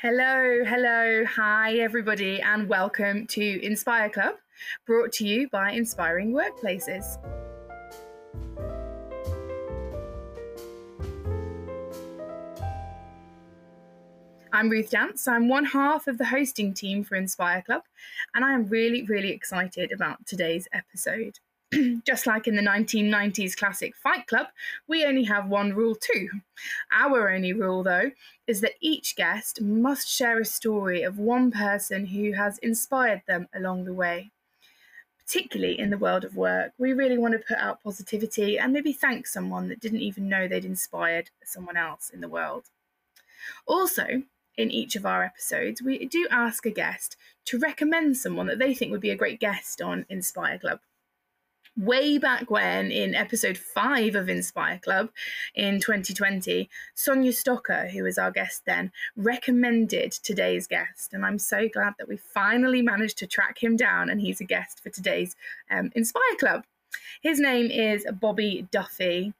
Hello, hi everybody, and welcome to Inspire Club, brought to you by Inspiring Workplaces. I'm Ruth Dance, I'm one half of the hosting team for Inspire Club, and I am really excited about today's episode. Just like in the 1990s classic Fight Club, we only have one rule too. Our only rule, though, is that each guest must share a story of one person who has inspired them along the way. Particularly in the world of work, we really want to put out positivity and maybe thank someone that didn't even know they'd inspired someone else in the world. Also, in each of our episodes, we do ask a guest to recommend someone that they think would be a great guest on Inspire Club. Way back when, in episode 5 of Inspire Club in 2020, Sonia Stocker, who was our guest then, recommended today's guest. And I'm so glad that we finally managed to track him down and he's a guest for today's Inspire Club. His name is Bobby Duffy.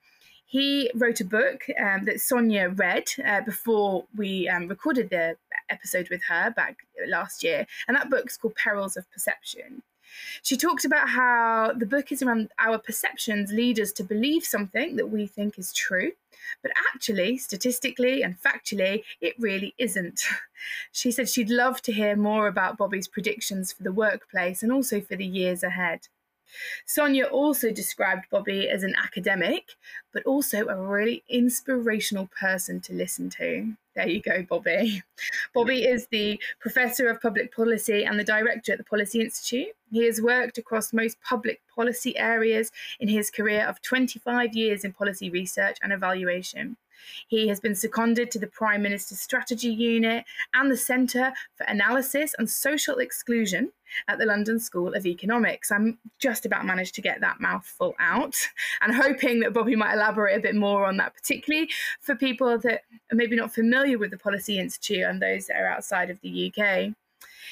He wrote a book that Sonia read before we recorded the episode with her back last year. And that book's called Perils of Perception. She talked about how the book is around our perceptions lead us to believe something that we think is true, but actually, statistically and factually, it really isn't. She said she'd love to hear more about Bobby's predictions for the workplace and also for the years ahead. Sonia also described Bobby as an academic, but also a really inspirational person to listen to. There you go, Bobby. Bobby is the Professor of Public Policy and the Director at the Policy Institute. He has worked across most public policy areas in his career of 25 years in policy research and evaluation. He has been seconded to the Prime Minister's Strategy Unit and the Centre for Analysis and Social Exclusion at the London School of Economics. I'm just about managed to get that mouthful out and hoping that Bobby might elaborate a bit more on that, particularly for people that are maybe not familiar with the Policy Institute and those that are outside of the UK.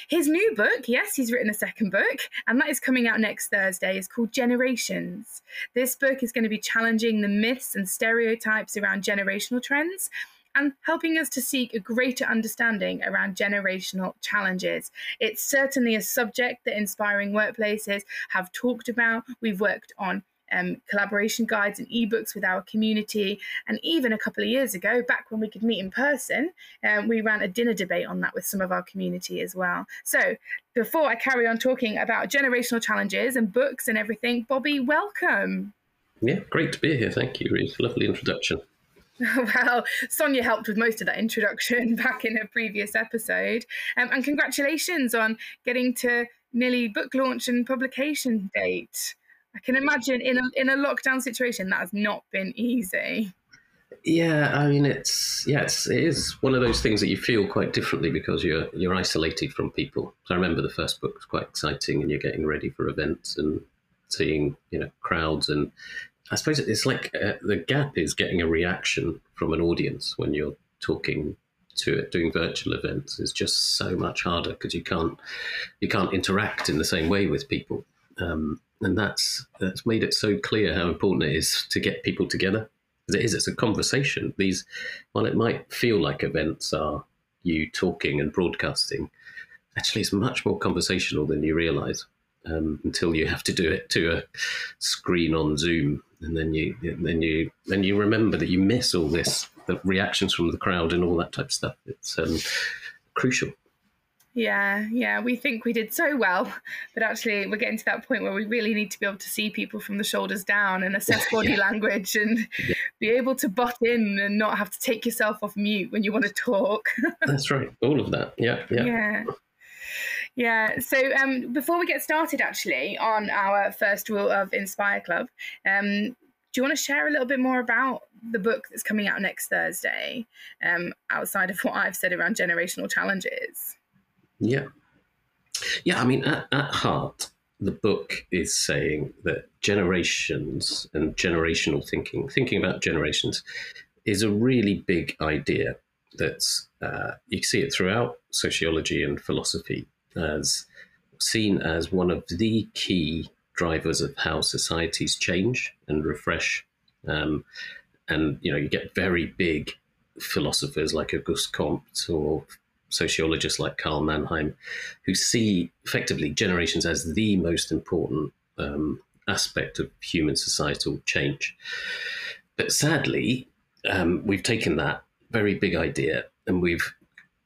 His new book, yes, he's written a second book, and that is coming out next Thursday, is called Generations. This book is going to be challenging the myths and stereotypes around generational trends and helping us to seek a greater understanding around generational challenges. It's certainly a subject that Inspiring Workplaces have talked about. We've worked on collaboration guides and ebooks with our community, and even a couple of years ago, back when we could meet in person, we ran a dinner debate on that with some of our community as well. So before I carry on talking about generational challenges and books and everything, Bobby, welcome. Yeah, great to be here. Thank you, Ruth. Lovely introduction. Well, Sonia helped with most of that introduction back in her previous episode. And congratulations on getting to nearly book launch and publication date. I can imagine in a lockdown situation, that has not been easy. Yeah, I mean, it is one of those things that you feel quite differently because you're isolated from people. So I remember the first book was quite exciting and you're getting ready for events and seeing, crowds, and I suppose it's like the gap is getting a reaction from an audience when you're talking to it. Doing virtual events is just so much harder because you can't interact in the same way with people, and that's made it so clear how important it is to get people together. As it is, it's a conversation. While it might feel like events are you talking and broadcasting, actually it's much more conversational than you realise. Until you have to do it to a screen on Zoom, and then you remember that you miss all this, the reactions from the crowd and all that type of stuff. It's crucial. Yeah, we think we did so well, but actually we're getting to that point where we really need to be able to see people from the shoulders down and assess body language and be able to butt in and not have to take yourself off mute when you want to talk. That's right, all of that. Yeah. Yeah, so before we get started, actually, on our first rule of Inspire Club, do you want to share a little bit more about the book that's coming out next Thursday, outside of what I've said around generational challenges? Yeah, I mean, at heart, the book is saying that generations and generational thinking about generations is a really big idea that's, you see it throughout sociology and philosophy, as seen as one of the key drivers of how societies change and refresh. And you get very big philosophers like Auguste Comte or sociologists like Karl Mannheim, who see effectively generations as the most important aspect of human societal change. But sadly, we've taken that very big idea and we've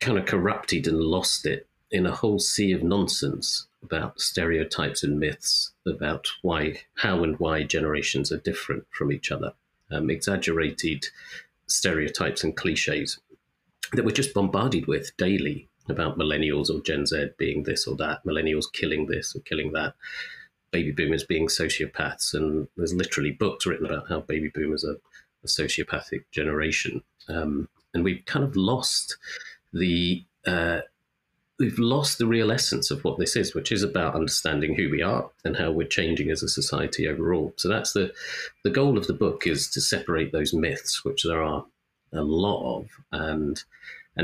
kind of corrupted and lost it in a whole sea of nonsense about stereotypes and myths about how and why generations are different from each other, exaggerated stereotypes and cliches that we're just bombarded with daily about millennials or Gen Z being this or that, millennials killing this or killing that, baby boomers being sociopaths. And there's literally books written about how baby boomers are a sociopathic generation. And we've kind of lost the real essence of what this is, which is about understanding who we are and how we're changing as a society overall. So that's the goal of the book, is to separate those myths, which there are a lot of. And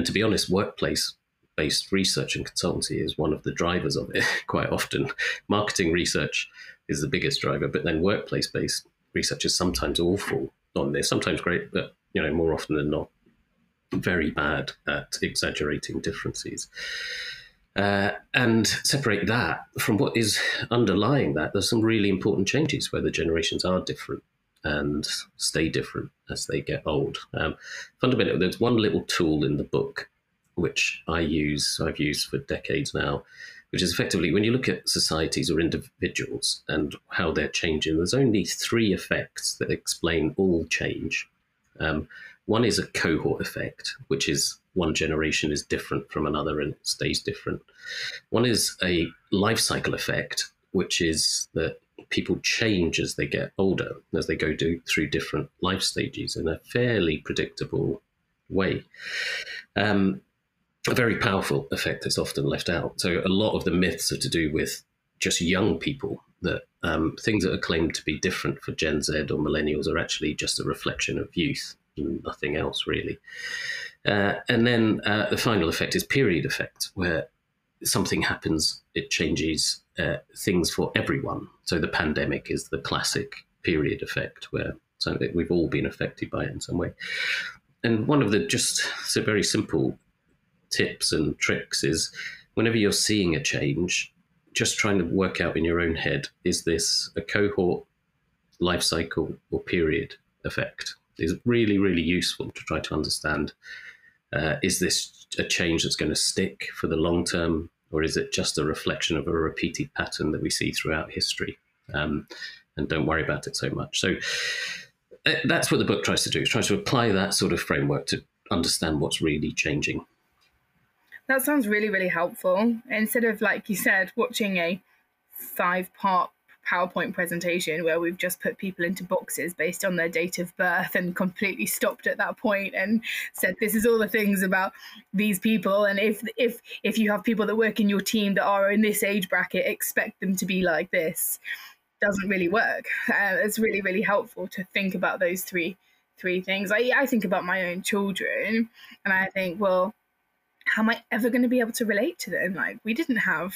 to be honest, workplace-based research and consultancy is one of the drivers of it quite often. Marketing research is the biggest driver, but then workplace-based research is sometimes awful on this, sometimes great, but more often than not, very bad at exaggerating differences, and separate that from what is underlying that. There's some really important changes where the generations are different and stay different as they get old. Fundamentally, there's one little tool in the book which I've used for decades now, which is effectively when you look at societies or individuals and how they're changing, there's only three effects that explain all change. One is a cohort effect, which is one generation is different from another and it stays different. One is a life cycle effect, which is that people change as they get older, as they go through different life stages in a fairly predictable way. A very powerful effect that's often left out. So a lot of the myths are to do with just young people, that things that are claimed to be different for Gen Z or millennials are actually just a reflection of youth. Nothing else really. And then the final effect is period effect, where something happens, it changes things for everyone. So the pandemic is the classic period effect, where we've all been affected by it in some way. And one of the just so very simple tips and tricks is whenever you're seeing a change, just trying to work out in your own head, is this a cohort, life cycle or period effect? Is really, really useful to try to understand, is this a change that's going to stick for the long term, or is it just a reflection of a repeated pattern that we see throughout history? And don't worry about it so much. So that's what the book tries to do. It tries to apply that sort of framework to understand what's really changing. That sounds really, really helpful. Instead of, like you said, watching a 5-part PowerPoint presentation where we've just put people into boxes based on their date of birth and completely stopped at that point and said, this is all the things about these people, and if you have people that work in your team that are in this age bracket, expect them to be like this. Doesn't really work. It's really, really helpful to think about those three things. I think about my own children and I think, well, how am I ever going to be able to relate to them? Like, we didn't have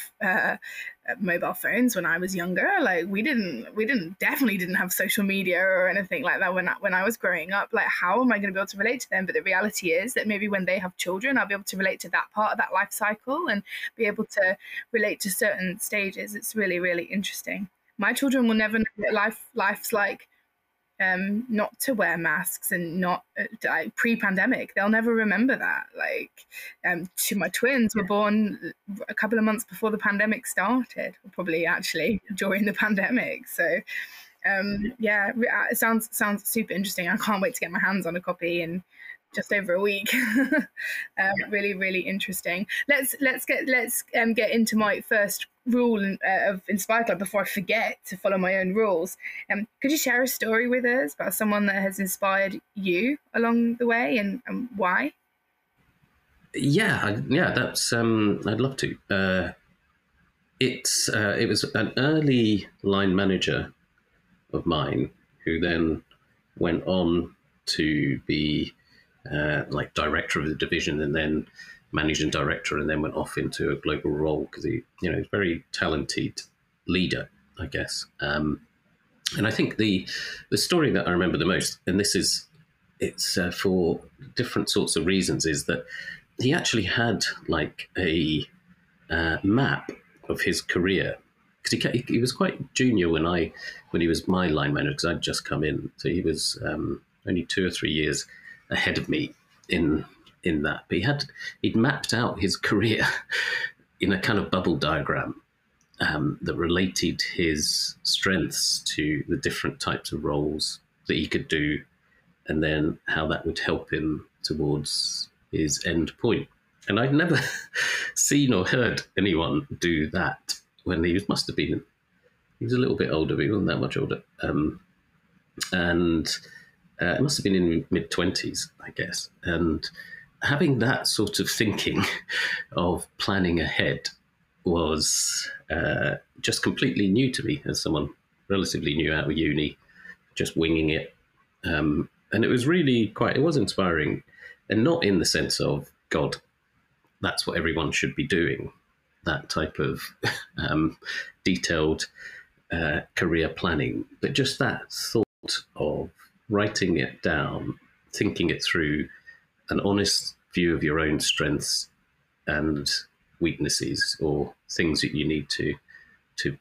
mobile phones when I was younger. Like, we definitely didn't have social media or anything like that when I was growing up. Like, how am I going to be able to relate to them? But the reality is that maybe when they have children, I'll be able to relate to that part of that life cycle and be able to relate to certain stages. It's really, really interesting. My children will never know what life's like. Not to wear masks and not like pre-pandemic, they'll never remember that. Like, my twins were born a couple of months before the pandemic started, probably actually during the pandemic. So, it sounds super interesting. I can't wait to get my hands on a copy in just over a week. Really, really interesting. Let's get into my first rule of Inspire Club before I forget to follow my own rules. Could you share a story with us about someone that has inspired you along the way and why? Yeah, that's I'd love to. It was an early line manager of mine who then went on to be director of the division and then managing director, and then went off into a global role because he, he's a very talented leader, I guess. And I think the story that I remember the most, and it's for different sorts of reasons, is that he actually had like a map of his career, because he was quite junior when he was my line manager, because I'd just come in, so he was only 2 or 3 years ahead of me in that. But he'd mapped out his career in a kind of bubble diagram that related his strengths to the different types of roles that he could do, and then how that would help him towards his end point. And I'd never seen or heard anyone do that when he must have been, he was a little bit older, but he wasn't that much older. It must have been in mid-20s, I guess. And having that sort of thinking of planning ahead was just completely new to me as someone relatively new out of uni, just winging it. And it was really it was inspiring, and not in the sense of, God, that's what everyone should be doing, that type of detailed career planning, but just that thought of writing it down, thinking it through, an honest view of your own strengths and weaknesses, or things that you need to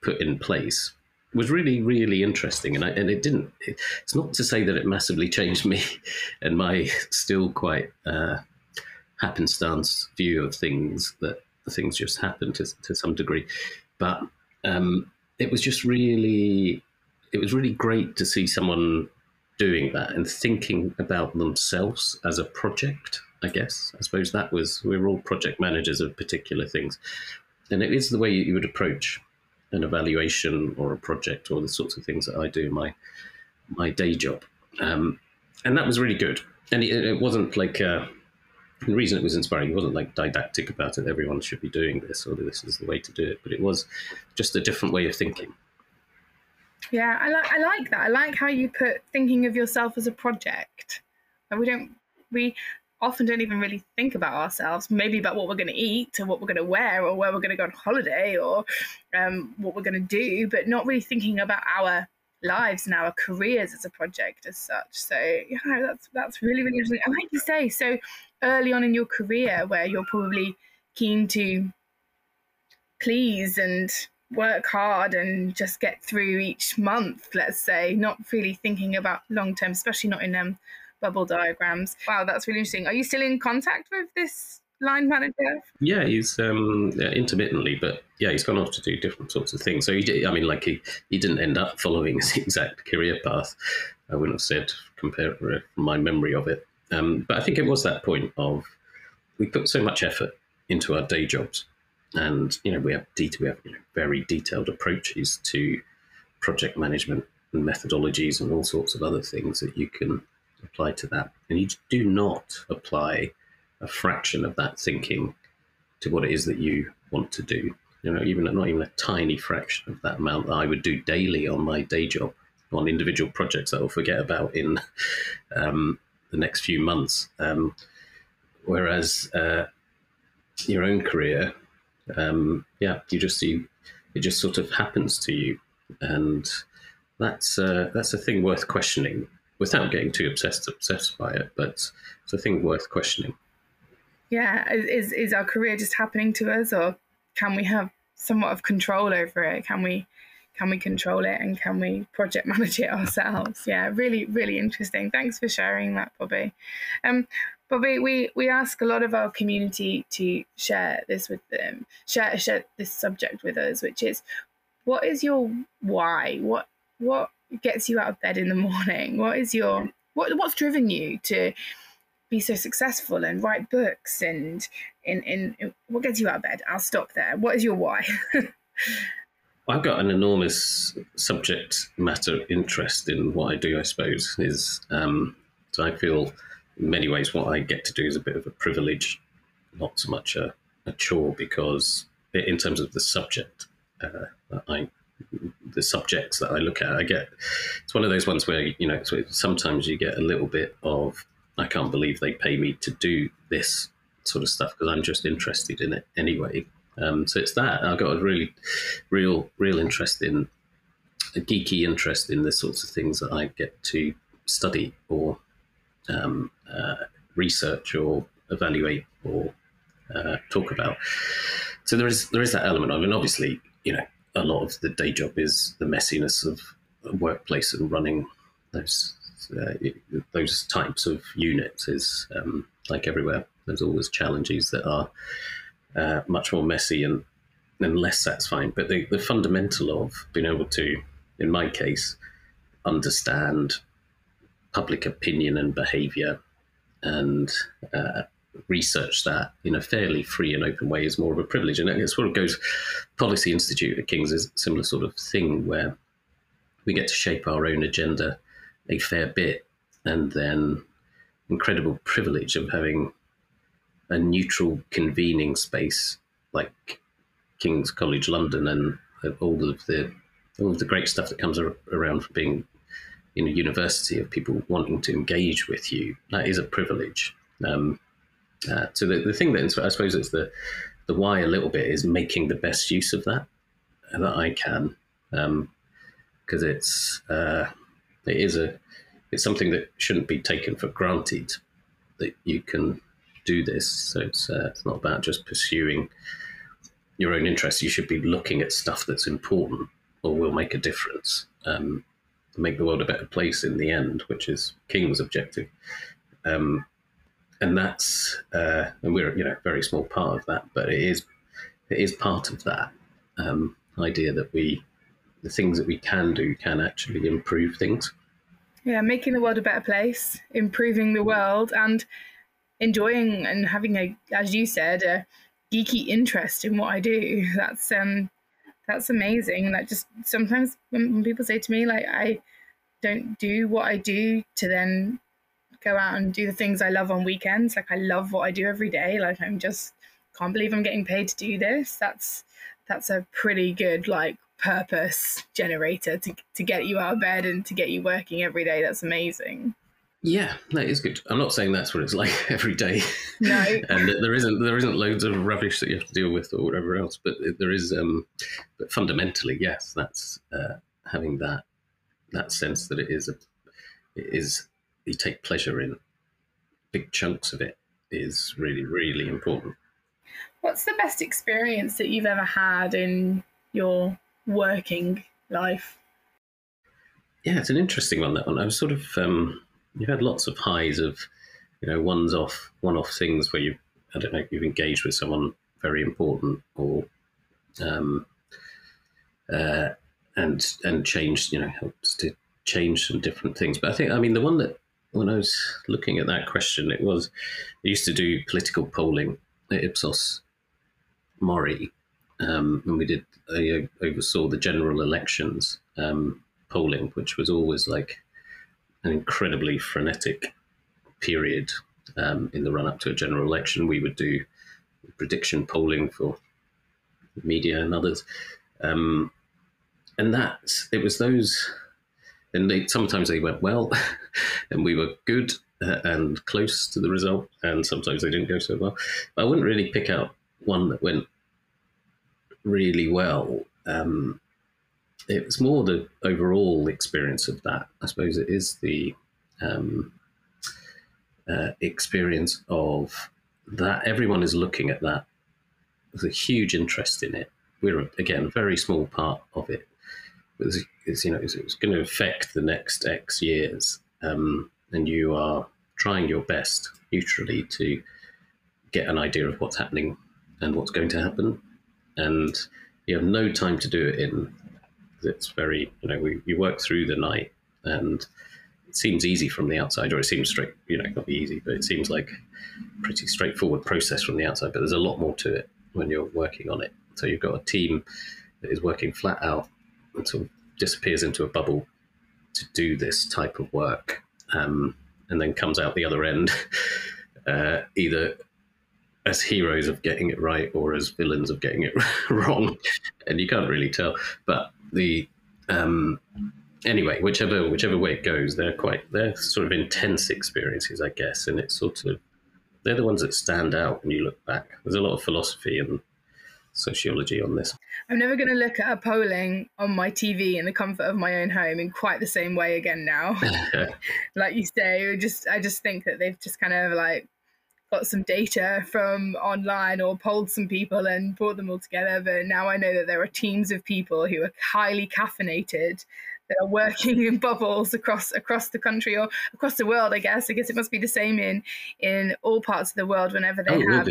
put in place, was really, really interesting. And it didn't. It's not to say that it massively changed me and my still quite happenstance view of things, that things just happened to some degree. But it was just really, it was really great to see someone doing that and thinking about themselves as a project, I guess. I suppose that was, we were all project managers of particular things. And it is the way you would approach an evaluation or a project, or the sorts of things that I do in my day job. And that was really good. And it wasn't like, the reason it was inspiring, it wasn't like didactic about it, everyone should be doing this, or this is the way to do it, but it was just a different way of thinking. Yeah, I like that. I like how you put thinking of yourself as a project. And we often don't even really think about ourselves, maybe about what we're going to eat, or what we're going to wear, or where we're going to go on holiday, or what we're going to do, but not really thinking about our lives and our careers as a project as such. So yeah, that's really, really interesting. And like you say, so early on in your career, where you're probably keen to please and work hard and just get through each month, let's say, not really thinking about long term, especially not in bubble diagrams. Wow, that's really interesting. Are you still in contact with this line manager? Yeah, he's intermittently, but yeah, he's gone off to do different sorts of things. So he did, I mean, like he didn't end up following his exact career path, I wouldn't have said, compared to my memory of it. But I think it was that point of, we put so much effort into our day jobs, and we have very detailed approaches to project management and methodologies and all sorts of other things that you can apply to that. And you do not apply a fraction of that thinking to what it is that you want to do. Not even a tiny fraction of that amount that I would do daily on my day job, on individual projects that I'll forget about in the next few months. Whereas your own career, it just sort of happens to you, and that's a thing worth questioning, without getting too obsessed by it. But it's a thing worth questioning. Yeah, is our career just happening to us, or can we have somewhat of control over it? Can we control it, and can we project manage it ourselves? Yeah, really, really interesting. Thanks for sharing that, Bobby. Bobby, we ask a lot of our community to share this with them, share this subject with us, which is, what is your why? What gets you out of bed in the morning? What's driven you to be so successful and write books, and in what gets you out of bed? I'll stop there. What is your why? I've got an enormous subject matter interest in what I do, I suppose, is so I feel in many ways what I get to do is a bit of a privilege, not so much a chore, because in terms of the subject, the subjects that I look at, it's one of those ones where, sometimes you get a little bit of, I can't believe they pay me to do this sort of stuff, because I'm just interested in it anyway. So it's that. I've got a really real interest in, a geeky interest in the sorts of things that I get to study or research or evaluate or talk about. So there is that element of it. And obviously, you know, a lot of the day job is the messiness of a workplace, and running those types of units is like everywhere. There's always challenges that are much more messy and less satisfying. But the fundamental of being able to, in my case, understand public opinion and behaviour and research that in a fairly free and open way is more of a privilege. And it sort of goes, Policy Institute at King's is a similar sort of thing where we get to shape our own agenda a fair bit, and then incredible privilege of having a neutral convening space like King's College London and all of the great stuff that comes around from being in a university, of people wanting to engage with you. That is a privilege. So the thing that I suppose is the why a little bit is making the best use of that I can, because it's something that shouldn't be taken for granted that you can do this. So it's not about just pursuing your own interests. You should be looking at stuff that's important or will make a difference, make the world a better place in the end, which is King's objective. And that's and we're, you know, a very small part of that, but it is part of that idea that the things that we can do can actually improve things. Yeah, making the world a better place, improving the world, and enjoying and having a, as you said, a geeky interest in what I do. That's amazing. Like, just sometimes when people say to me, like, I don't do what I do to then go out and do the things I love on weekends. Like, I love what I do every day. Like, I'm just can't believe I'm getting paid to do this. That's a pretty good, like, purpose generator to get you out of bed and to get you working every day. That's amazing. Yeah, that is good. I'm not saying that's what it's like every day. No. And there isn't loads of rubbish that you have to deal with or whatever else, but there is, but fundamentally, yes, that's having that sense that it is you take pleasure in big chunks of it is really, really important. What's the best experience that you've ever had in your working life? Yeah, it's an interesting one, that one. I was sort of... You've had lots of highs of, you know, one-off things where you've engaged with someone very important or, and changed, you know, helps to change some different things. But I think, I mean, the one that when I was looking at that question, I used to do political polling at Ipsos Mori, and I oversaw the general elections polling, which was always like an incredibly frenetic period in the run-up to a general election. We would do prediction polling for the media and others, and sometimes they went well, and we were good and close to the result, and sometimes they didn't go so well. But I wouldn't really pick out one that went really well. It was more the overall experience of that. I suppose it is the experience of that. Everyone is looking at that with a huge interest in it. We're, again, a very small part of it. It's going to affect the next X years. And you are trying your best neutrally to get an idea of what's happening and what's going to happen. And you have no time to do it in... It's very, you know, we work through the night, and it seems easy from the outside, or it seems straight, you know, not easy, but it seems like a pretty straightforward process from the outside. But there's a lot more to it when you're working on it. So you've got a team that is working flat out and sort of disappears into a bubble to do this type of work, and then comes out the other end, either as heroes of getting it right or as villains of getting it wrong. And you can't really tell. But anyway, whichever way it goes, they're sort of intense experiences, I guess, and it's sort of they're the ones that stand out when you look back. There's a lot of philosophy and sociology on this. I'm never going to look at a polling on my TV in the comfort of my own home in quite the same way again now. Like you say, I just think that they've just kind of like got some data from online or polled some people and brought them all together. But now I know that there are teams of people who are highly caffeinated that are working in bubbles across the country or across the world, I guess. I guess it must be the same in all parts of the world whenever they have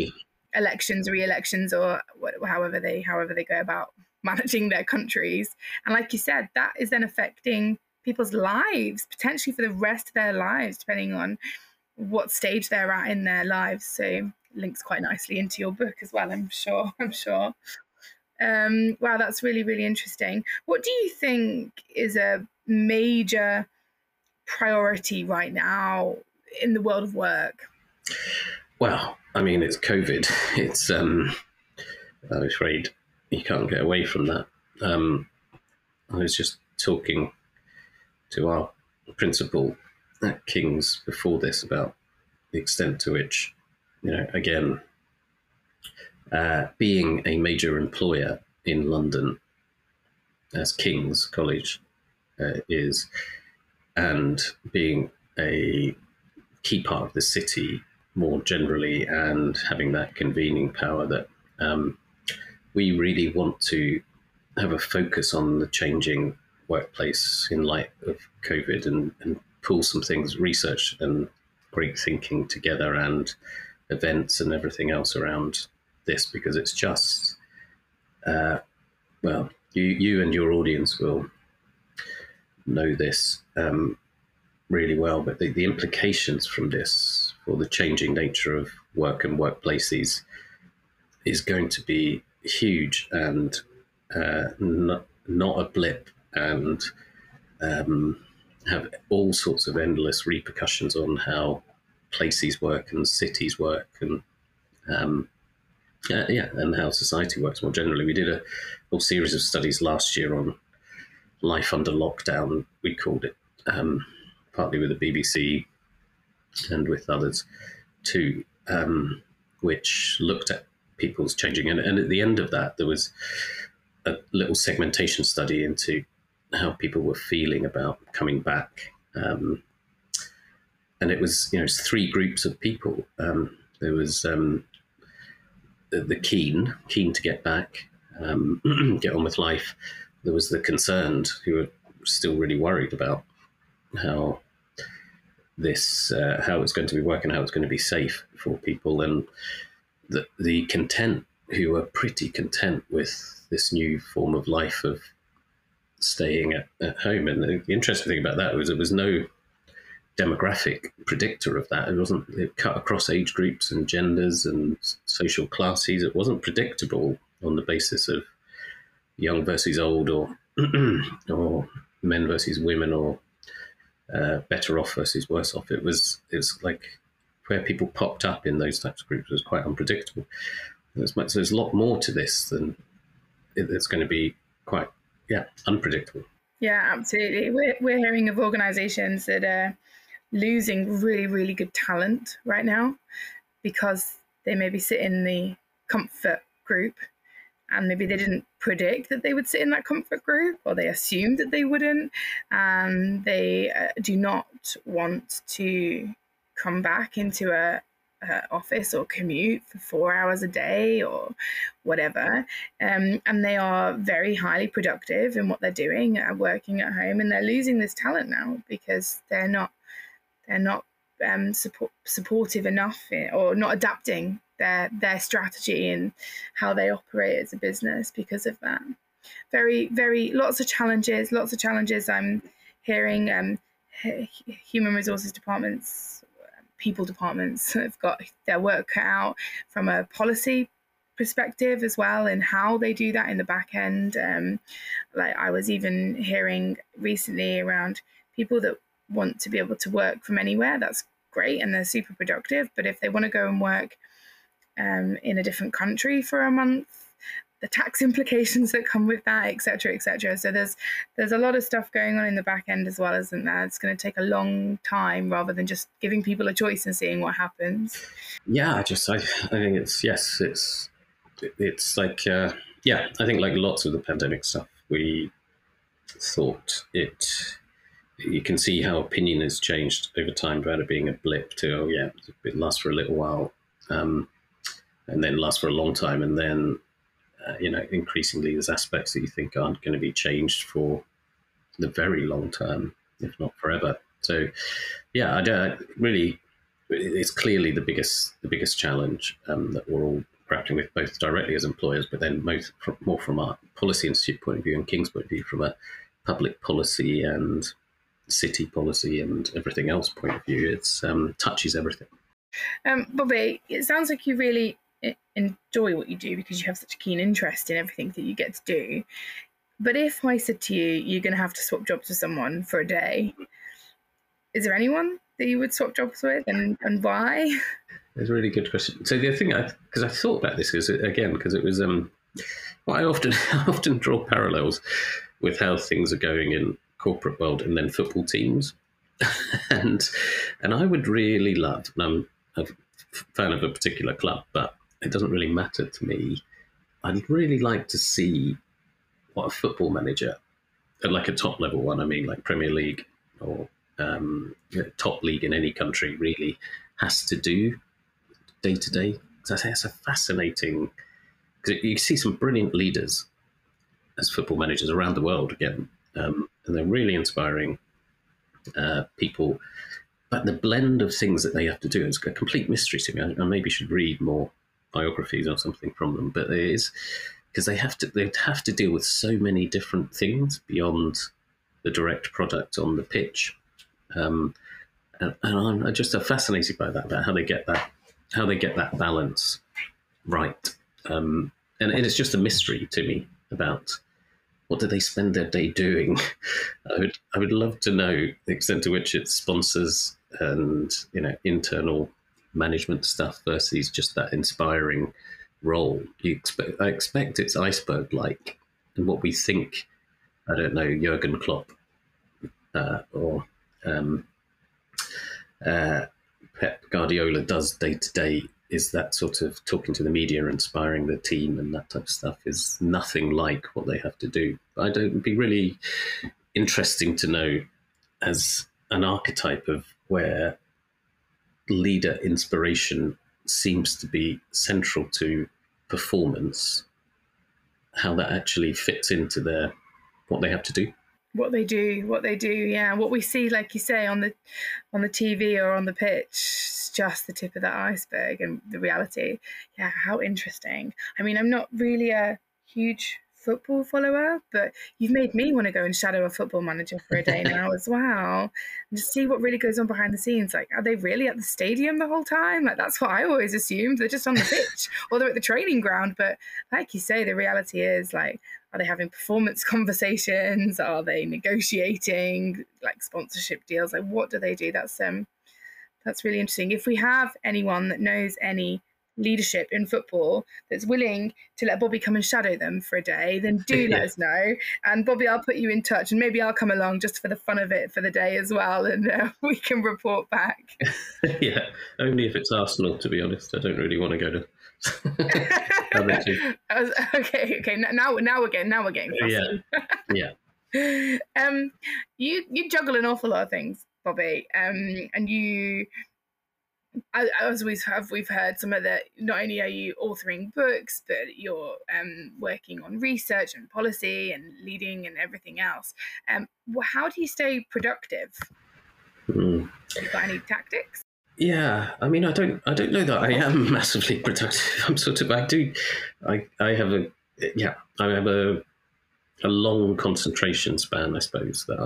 elections, re-elections, or however they go about managing their countries. And like you said, that is then affecting people's lives, potentially for the rest of their lives, depending on what stage they're at in their lives. So links quite nicely into your book as well, I'm sure. Wow, that's really, really interesting. What do you think is a major priority right now in the world of work? Well, I mean, it's COVID. It's, I'm afraid you can't get away from that. I was just talking to our principal at King's before this about the extent to which, you know, again, being a major employer in London as King's College is, and being a key part of the city more generally, and having that convening power, that we really want to have a focus on the changing workplace in light of COVID, and pull some things, research and great thinking together, and events and everything else around this, because it's just, well, you and your audience will know this really well, but the implications from this for the changing nature of work and workplaces is going to be huge, and not a blip, and have all sorts of endless repercussions on how places work and cities work, and and how society works more generally. We did a whole series of studies last year on life under lockdown, we called it, partly with the BBC and with others too, which looked at people's changing. And at the end of that, there was a little segmentation study into how people were feeling about coming back. And it was, you know, it's three groups of people. There was... the keen to get back, get on with life. There was the concerned, who were still really worried about how this, how it's going to be working, how it's going to be safe for people, and the content, who were pretty content with this new form of life of staying at home. And the interesting thing about that was there was no demographic predictor of that. It cut across age groups and genders and social classes. It wasn't predictable on the basis of young versus old, or or men versus women, or better off versus worse off. It was like where people popped up in those types of groups was quite unpredictable. There's a lot more to this than it's going to be quite unpredictable. Yeah, absolutely. We're hearing of organisations that are losing really, really good talent right now, because they maybe sit in the comfort group, and maybe they didn't predict that they would sit in that comfort group, or they assumed that they wouldn't, and they do not want to come back into a office or commute for 4 hours a day or whatever, and they are very highly productive in what they're doing, working at home, and they're losing this talent now because they're not supportive enough, or not adapting their strategy and how they operate as a business because of that. Very, very, lots of challenges I'm hearing. Human resources departments, people departments have got their work cut out from a policy perspective as well, and how they do that in the back end. Like I was even hearing recently around people that want to be able to work from anywhere. That's great, and they're super productive, but if they want to go and work in a different country for a month, the tax implications that come with that, etc. So there's a lot of stuff going on in the back end as well, isn't there? It's going to take a long time, rather than just giving people a choice and seeing what happens. Yeah, I think it's like, I think like lots of the pandemic stuff, we thought it, you can see how opinion has changed over time, rather being a blip to, it lasts for a little while, and then last for a long time. And then, you know, increasingly there's aspects that you think aren't going to be changed for the very long term, if not forever. So, yeah, it's clearly the biggest challenge that we're all grappling with, both directly as employers, but then more from our Policy Institute point of view and King's point of view, from a public policy and city policy and everything else point of view. It's touches everything. Bobby, it sounds like you really enjoy what you do because you have such a keen interest in everything that you get to do. But if I said to you, you're going to have to swap jobs with someone for a day, is there anyone that you would swap jobs with, and why? It's a really good question. So the thing, because I thought about this, because it was, well, I often draw parallels with how things are going in corporate world and then football teams. and I would really love, and I'm a fan of a particular club, but it doesn't really matter to me. I'd really like to see what a football manager, like a top level one, I mean, like Premier League or top league in any country, really has to do day to day. Because I think it's a fascinating, because you see some brilliant leaders as football managers around the world again, and they're really inspiring people. But the blend of things that they have to do is a complete mystery to me. I maybe should read more biographies or something from them, but it is because they'd have to deal with so many different things beyond the direct product on the pitch. And I'm just fascinated by that, about how they get that balance right. And it's just a mystery to me about what do they spend their day doing. I would love to know the extent to which it's sponsors and, you know, internal management stuff versus just that inspiring role. I expect it's iceberg-like, and what we think, I don't know, Jurgen Klopp or Pep Guardiola does day to day is that sort of talking to the media, inspiring the team and that type of stuff is nothing like what they have to do. But it'd be really interesting to know as an archetype of where leader inspiration seems to be central to performance, how that actually fits into their what they have to do. What they do, yeah. What we see, like you say, on the TV or on the pitch, it's just the tip of that iceberg and the reality. Yeah, how interesting. I mean, I'm not really a huge football follower, but you've made me want to go and shadow a football manager for a day now as well, and just see what really goes on behind the scenes. Like, are they really at the stadium the whole time? Like, that's what I always assumed. They're just on the pitch or they're at the training ground. But like you say, the reality is, like, are they having performance conversations? Are they negotiating, like, sponsorship deals? Like, what do they do? That's really interesting. If we have anyone that knows any leadership in football that's willing to let Bobby come and shadow them for a day, then do let us know. And Bobby, I'll put you in touch, and maybe I'll come along just for the fun of it for the day as well, and we can report back. Yeah, only if it's Arsenal, to be honest. I don't really want to go to... Okay. Now we're getting fussy. Yeah. You juggle an awful lot of things, Bobby. And you, as we've heard, some of the, not only are you authoring books, but you're working on research and policy and leading and everything else. How do you stay productive? Have you got any tactics? Yeah, I mean, I don't know that I am massively productive. I have a long concentration span, I suppose, that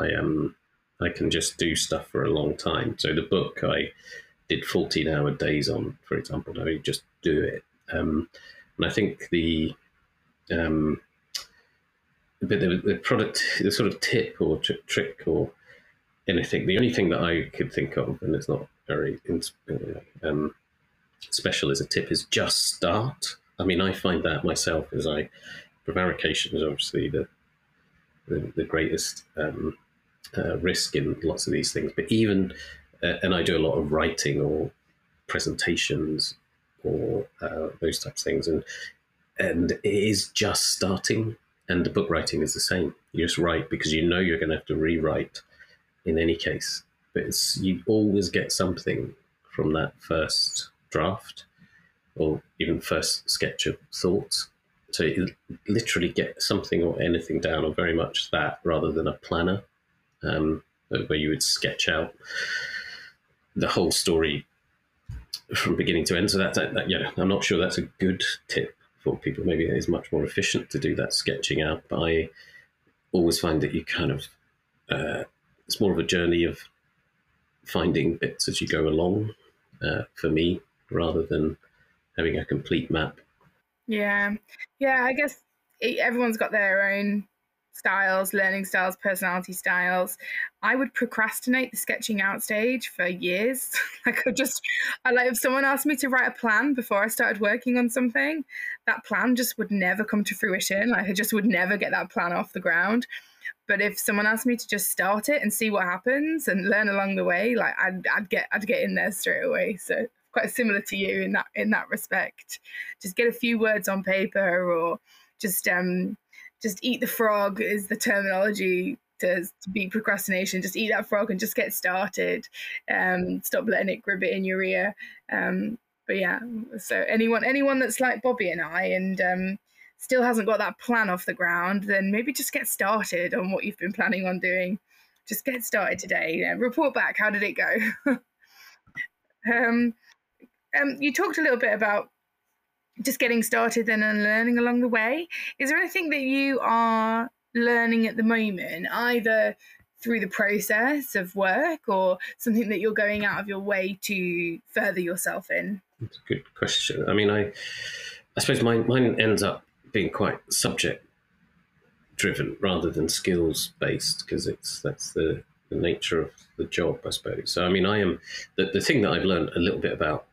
I can just do stuff for a long time. So the book I did 14-hour days on, for example. I mean, just do it. And I think the sort of tip or trick or anything, the only thing that I could think of, and it's not very special as a tip, is just start. I mean, I find that myself prevarication is obviously the greatest risk in lots of these things. But even, and I do a lot of writing or presentations or those types of things. And it is just starting. And the book writing is the same. You just write because you know you're going to have to rewrite in any case. But you always get something from that first draft. or even first sketch of thoughts. So you literally get something or anything down, or very much that, rather than a planner, where you would sketch out the whole story from beginning to end. So that yeah, I'm not sure that's a good tip for people. Maybe it is much more efficient to do that sketching out. But I always find that you kind of it's more of a journey of finding bits as you go along for me, rather than having a complete map. Yeah, I guess everyone's got their own styles, learning styles, personality styles. I would procrastinate the sketching out stage for years. Like if someone asked me to write a plan before I started working on something, that plan just would never come to fruition. Like I just would never get that plan off the ground. But if someone asked me to just start it and see what happens and learn along the way, like I'd get in there straight away. So quite similar to you in that respect. Just get a few words on paper, or just eat the frog is the terminology to beat procrastination. Just eat that frog and just get started. Stop letting it grib it in your ear. But yeah, so anyone that's like Bobby and I and still hasn't got that plan off the ground, then maybe just get started on what you've been planning on doing. Just get started today. Yeah, report back. How did it go? You talked a little bit about just getting started and learning along the way. Is there anything that you are learning at the moment, either through the process of work or something that you're going out of your way to further yourself in? That's a good question. I mean, I suppose mine ends up being quite subject driven rather than skills based, because that's the nature of the job, I suppose. So I mean, I am the thing that I've learned a little bit about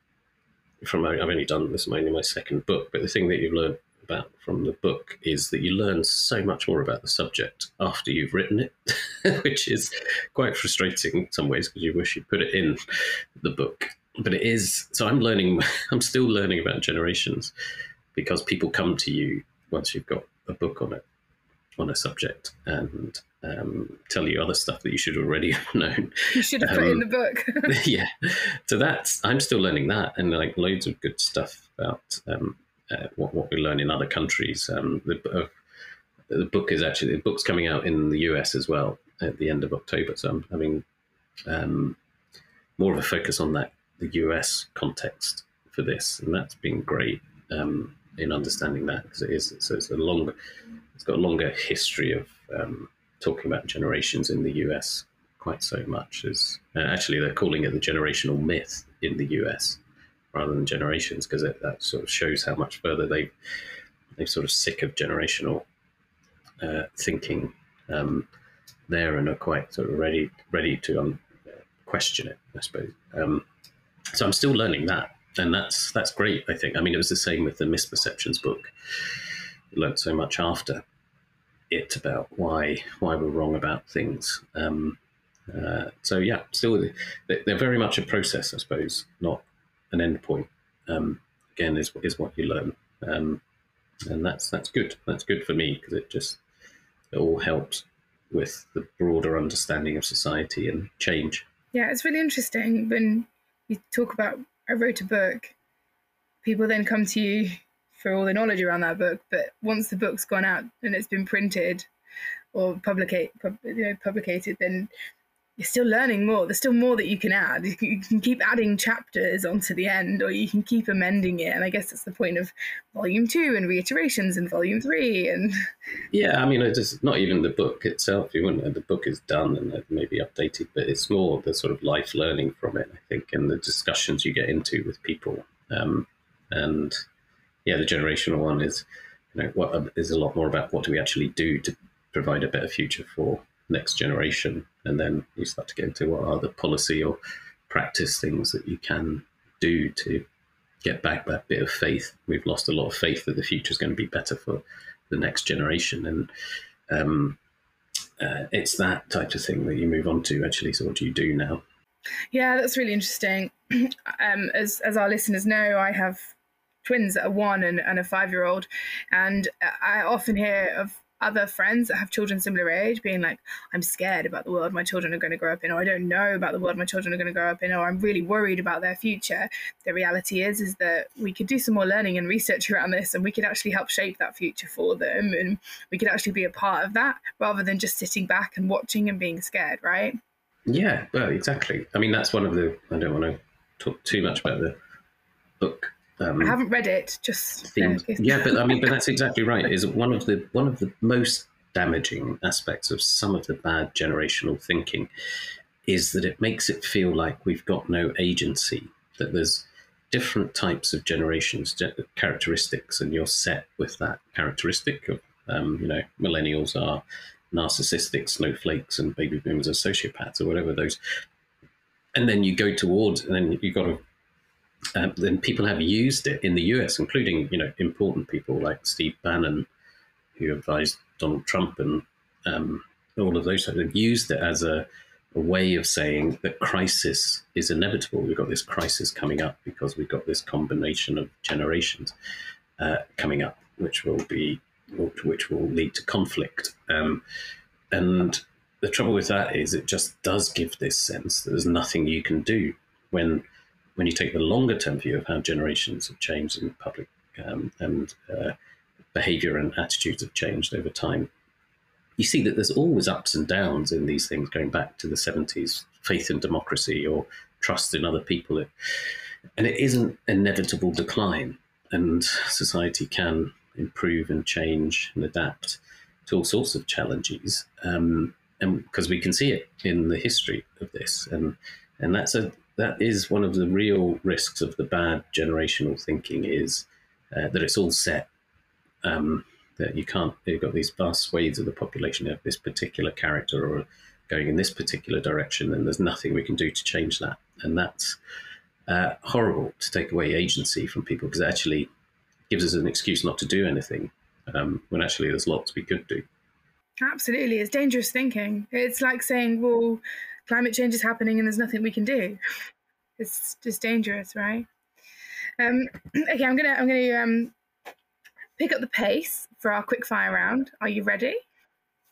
from I've only done this mainly my second book, but the thing that you've learned about from the book is that you learn so much more about the subject after you've written it, which is quite frustrating in some ways because you wish you put it in the book. But it is, so I'm still learning about Generations, because people come to you once you've got a book on it, on a subject, and tell you other stuff that you should already have known. You should have put in the book. Yeah. So I'm still learning that, and like loads of good stuff about what we learn in other countries. The book's coming out in the US as well at the end of October. So I'm having more of a focus on that, the US context for this. And that's been great in understanding that, because it's got a longer history of talking about generations in the US quite so much. Actually, they're calling it the generational myth in the US rather than generations, because that sort of shows how much further they're sort of sick of generational thinking there, and are quite sort of ready to question it, I suppose. So I'm still learning that, and that's great, I think. I mean, it was the same with the Misperceptions book. I learned so much after it about why we're wrong about things. So yeah, still they're very much a process, I suppose, not an end point. Again, is what you learn, and that's good. That's good for me, because it all helps with the broader understanding of society and change. Yeah, it's really interesting when you talk about I wrote a book. People then come to you for all the knowledge around that book, but once the book's gone out and it's been printed or publicated, then you're still learning more. There's still more that you can add. You can keep adding chapters onto the end, or you can keep amending it. And I guess that's the point of Volume 2 and reiterations in Volume 3. And yeah, I mean, it's just not even the book itself. You wouldn't know, the book is done and maybe updated, but it's more the sort of life learning from it, I think, and the discussions you get into with people. And yeah, the generational one is, you know, what is a lot more about what do we actually do to provide a better future for next generation, and then you start to get into what are the policy or practice things that you can do to get back that bit of faith. We've lost a lot of faith that the future is going to be better for the next generation, and it's that type of thing that you move on to actually. So what do you do now? Yeah, that's really interesting. As our listeners know, I have twins, a 1 and a 5-year-old, and I often hear of other friends that have children similar age being like, I'm scared about the world my children are going to grow up in, or I don't know about the world my children are going to grow up in, or I'm really worried about their future. The reality is that we could do some more learning and research around this, and we could actually help shape that future for them, and we could actually be a part of that rather than just sitting back and watching and being scared, right? Yeah, well, exactly. I mean, that's one of the, I don't want to talk too much about the book. I haven't read it, just themed. Yeah, but I mean, but that's exactly right. Is one of the most damaging aspects of some of the bad generational thinking is that it makes it feel like we've got no agency, that there's different types of generations, characteristics, and you're set with that characteristic. You know, millennials are narcissistic snowflakes and baby boomers are sociopaths or whatever those. And then you go towards, and then you've got to, then people have used it in the US, including, you know, important people like Steve Bannon, who advised Donald Trump, and all of those. They've used it as a way of saying that crisis is inevitable. We've got this crisis coming up because we've got this combination of generations coming up, which will lead to conflict. And the trouble with that is it just does give this sense that there's nothing you can do when you take the longer term view of how generations have changed in public and behavior and attitudes have changed over time. You see that there's always ups and downs in these things, going back to the 70s, faith in democracy or trust in other people. And it is an inevitable decline, and society can improve and change and adapt to all sorts of challenges. And because we can see it in the history of this. And that's that is one of the real risks of the bad generational thinking, is that it's all set, that you can't, you've got these vast swathes of the population of this particular character or going in this particular direction, and there's nothing we can do to change that. And that's horrible, to take away agency from people, because it actually gives us an excuse not to do anything, when actually there's lots we could do. Absolutely. It's dangerous thinking. It's like saying, well, climate change is happening and there's nothing we can do. It's just dangerous, right? Okay, I'm gonna pick up the pace for our quick fire round. Are you ready?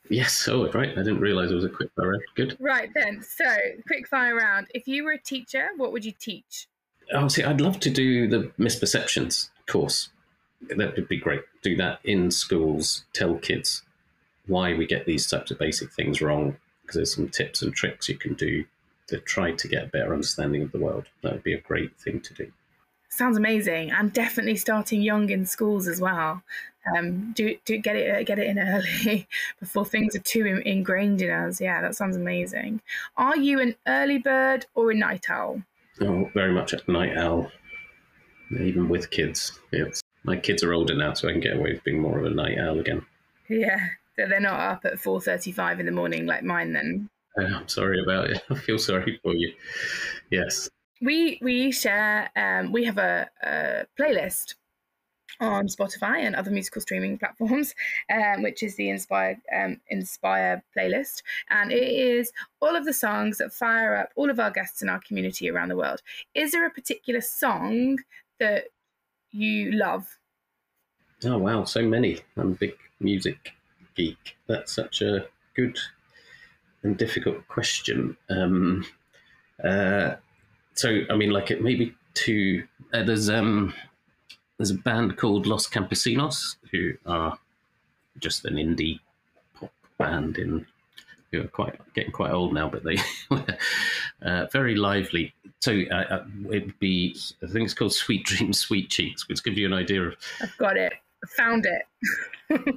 Yes. Oh, right. I didn't realise it was a quick fire round. Good. Right then. So, quick fire round. If you were a teacher, what would you teach? Oh, see, I'd love to do the misperceptions course. That would be great. Do that in schools. Tell kids why we get these types of basic things wrong, because there's some tips and tricks you can do to try to get a better understanding of the world. That would be a great thing to do. Sounds amazing. I'm definitely starting young in schools as well. Get it in early before things are too ingrained in us. Yeah, that sounds amazing. Are you an early bird or a night owl? Oh, very much a night owl, even with kids. Yes. My kids are older now, so I can get away with being more of a night owl again. Yeah. So they're not up at 4:35 in the morning like mine then. I'm sorry about it. I feel sorry for you. Yes. We share, we have a playlist on Spotify and other musical streaming platforms, which is the Inspire playlist. And it is all of the songs that fire up all of our guests in our community around the world. Is there a particular song that you love? Oh, wow. So many. I'm a big music geek. That's such a good and difficult question. So I mean, like, it maybe two. There's a band called Los Campesinos, who are just an indie pop band who are getting quite old now, but they were very lively. So it'd be, I think it's called Sweet Dreams, Sweet Cheeks, which gives you an idea of. I've got it. I found it.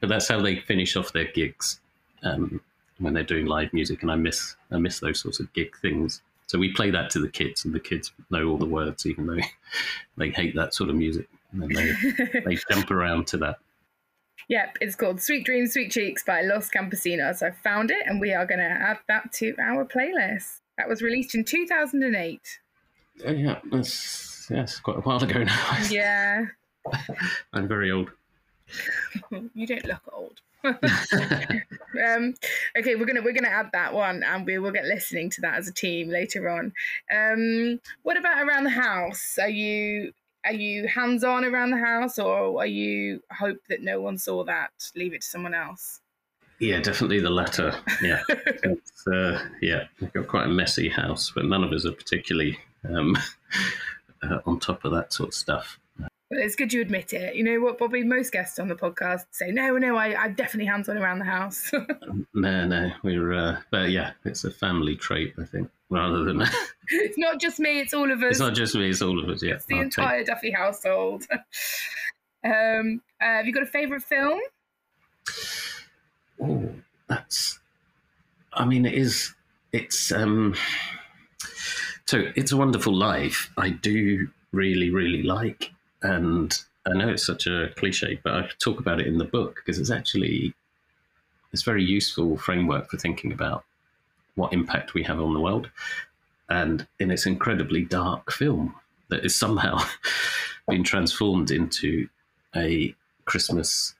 But that's how they finish off their gigs when they're doing live music, and I miss those sorts of gig things. So we play that to the kids, and the kids know all the words, even though they hate that sort of music, and they jump around to that. Yep, it's called Sweet Dreams, Sweet Cheeks by Los Campesinos. I found it, and we are going to add that to our playlist. That was released in 2008. Oh, yeah, that's quite a while ago now. Yeah. I'm very old. You don't look old. Okay, we're gonna add that one, and we will get listening to that as a team later on. What about around the house? Are you Are you hands-on around the house, or are you hope that no one saw that, leave it to someone else? Yeah, definitely the latter. Yeah, we've got quite a messy house, but none of us are particularly on top of that sort of stuff. Well, it's good you admit it. You know what, Bobby? Most guests on the podcast say, no, I'm definitely hands-on around the house. No, we're, but yeah, it's a family trait, I think, rather than... It's not just me, it's all of us. It's not just me, it's all of us, yeah. It's the entire Duffy household. Have you got a favourite film? Oh, so It's a Wonderful Life. I do really, really like. And I know it's such a cliche, but I talk about it in the book because it's actually, it's a very useful framework for thinking about what impact we have on the world. And in its incredibly dark film that has somehow been transformed into a Christmas,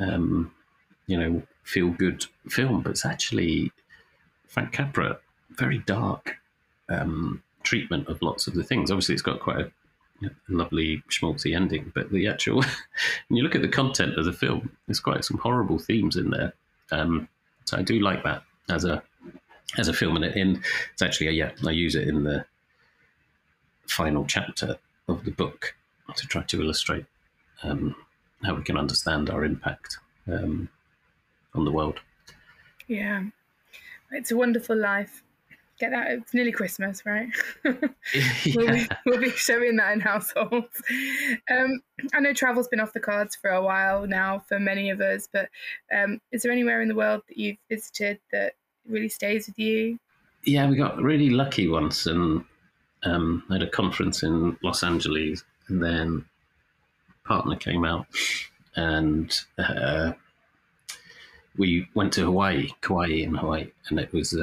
feel-good film. But it's actually Frank Capra, very dark treatment of lots of the things. Obviously, it's got quite a lovely schmaltzy ending, but the actual when you look at the content of the film, there's quite some horrible themes in there, so I do like that as a film, and it's actually I use it in the final chapter of the book to try to illustrate how we can understand our impact on the world. Yeah, It's a Wonderful Life. Get that? It's nearly Christmas, right? We'll be showing that in households. I know travel's been off the cards for a while now for many of us, but is there anywhere in the world that you've visited that really stays with you? Yeah, we got really lucky once, and I had a conference in Los Angeles, and then a partner came out, and we went to Kauai, and it was...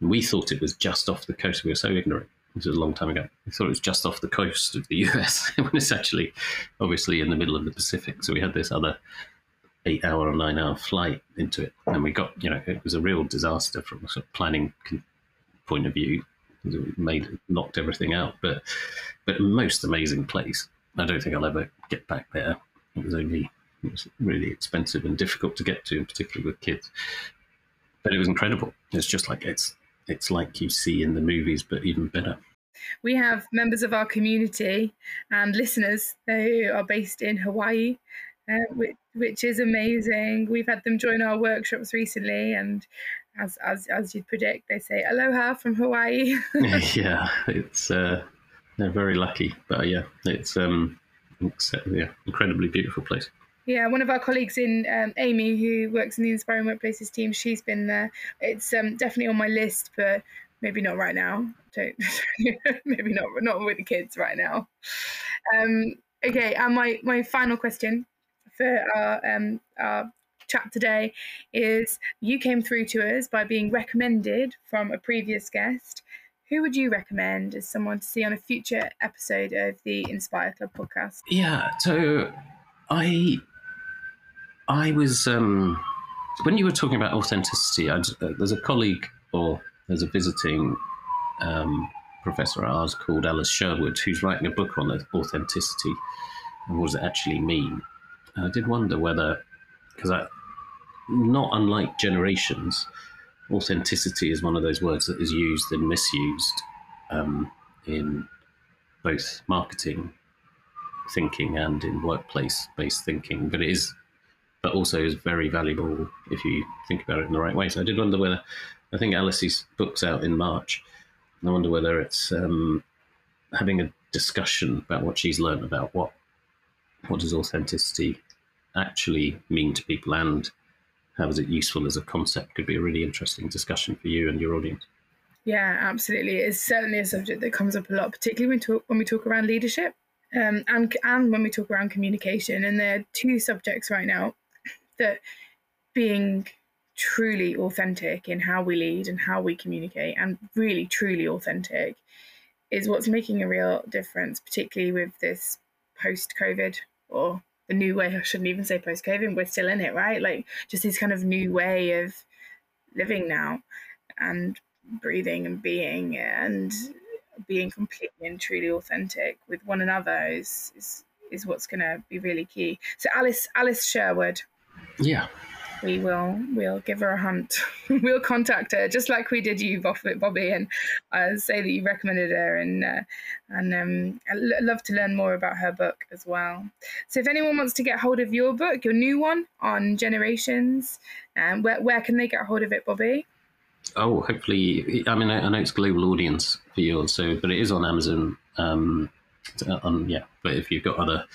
we thought it was just off the coast. We were so ignorant. This was a long time ago. We thought it was just off the coast of the US when it's actually obviously in the middle of the Pacific. So we had this other 8-hour or 9-hour flight into it. And we got, it was a real disaster from a sort of planning point of view. It knocked everything out, but most amazing place. I don't think I'll ever get back there. It was really expensive and difficult to get to, in particular with kids. But it was incredible. It's just like, it's like you see in the movies, but even better. We have members of our community and listeners who are based in Hawaii, which is amazing. We've had them join our workshops recently, and as you'd predict, they say aloha from Hawaii. Yeah, it's they're very lucky, but yeah, it's incredibly beautiful place. Yeah, one of our colleagues in Amy, who works in the Inspiring Workplaces team, she's been there. It's definitely on my list, but maybe not right now. Maybe not with the kids right now. Okay, and my final question for our chat today is: you came through to us by being recommended from a previous guest. Who would you recommend as someone to see on a future episode of the Inspire Club podcast? Yeah, so I was, when you were talking about authenticity, there's a colleague, or there's a visiting professor at ours called Alice Sherwood, who's writing a book on authenticity and what does it actually mean. And I did wonder whether, because not unlike Generations, authenticity is one of those words that is used and misused in both marketing thinking and in workplace-based thinking, but also is very valuable if you think about it in the right way. So I did wonder whether, I think Alice's book's out in March, and I wonder whether it's having a discussion about what she's learned about what does authenticity actually mean to people, and how is it useful as a concept, could be a really interesting discussion for you and your audience. Yeah, absolutely. It's certainly a subject that comes up a lot, particularly when we talk around leadership. And when we talk around communication, and there are two subjects right now that being truly authentic in how we lead and how we communicate, and really truly authentic, is what's making a real difference, particularly with this post-COVID, or the new way, I shouldn't even say post-COVID, we're still in it, right? Like just this kind of new way of living now and breathing and being, and being completely and truly authentic with one another is what's going to be really key. So Alice Sherwood. Yeah. We'll give her a hunt. We'll contact her just like we did you, Bobby, and say that you recommended her. And I'd love to learn more about her book as well. So if anyone wants to get hold of your book, your new one on Generations, where can they get hold of it, Bobby? Oh, hopefully. I mean, I know it's global audience for yours, so but it is on Amazon. But if you've got other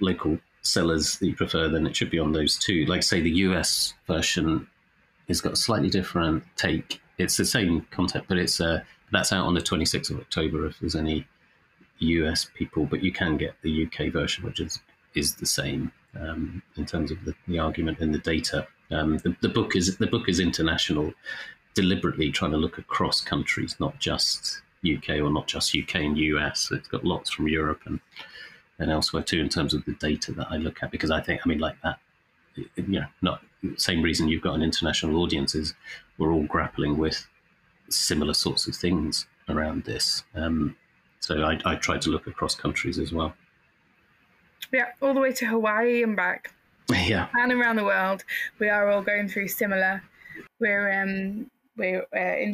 local sellers that you prefer, then it should be on those too. Like say the US version has got a slightly different take. It's the same content, but it's that's out on the 26th of October if there's any US people, but you can get the UK version, which is the same in terms of the argument and the data. The book is international, deliberately trying to look across countries, not just UK or not just UK and US. It's got lots from Europe and elsewhere too, in terms of the data that I look at, because I think, I mean, like that, not same reason you've got an international audience is we're all grappling with similar sorts of things around this. So I try to look across countries as well. Yeah, all the way to Hawaii and back. Yeah. And around the world, we are all going through similar. We're in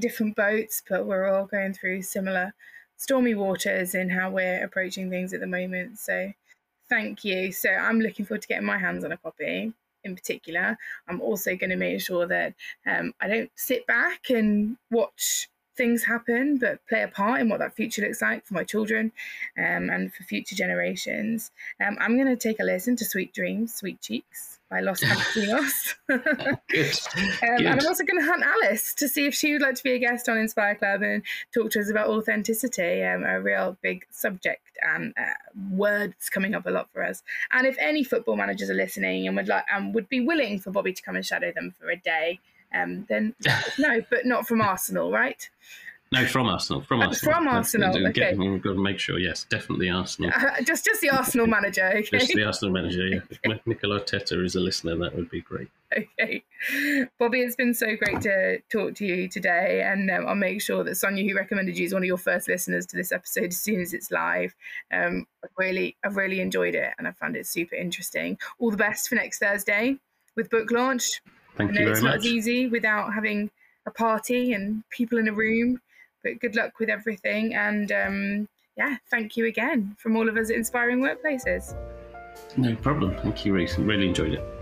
different boats, but we're all going through similar stormy waters in how we're approaching things at the moment. So thank you. So I'm looking forward to getting my hands on a copy in particular. I'm also going to make sure that I don't sit back and watch things happen, but play a part in what that future looks like for my children and for future generations. I'm going to take a listen to Sweet Dreams, Sweet Cheeks by Los Campesinos. Good. And I'm also going to hunt Alice to see if she would like to be a guest on Inspire Club and talk to us about authenticity, a real big subject and words coming up a lot for us. And if any football managers are listening and would be willing for Bobby to come and shadow them for a day, then no, but not from Arsenal, right? No, from Arsenal. Okay. We've got to make sure. Yes, definitely Arsenal. Just the Arsenal manager. Okay. Just the Arsenal manager. Yeah. If Nicola Teta is a listener, that would be great. Okay, Bobby, it's been so great to talk to you today, and I'll make sure that Sonia, who recommended you, is one of your first listeners to this episode as soon as it's live. I've really enjoyed it, and I found it super interesting. All the best for next Thursday with book launch. Thank you very much. I know it's not as easy without having a party and people in a room, but good luck with everything. And thank you again from all of us at Inspiring Workplaces. No problem. Thank you, Reece. Really enjoyed it.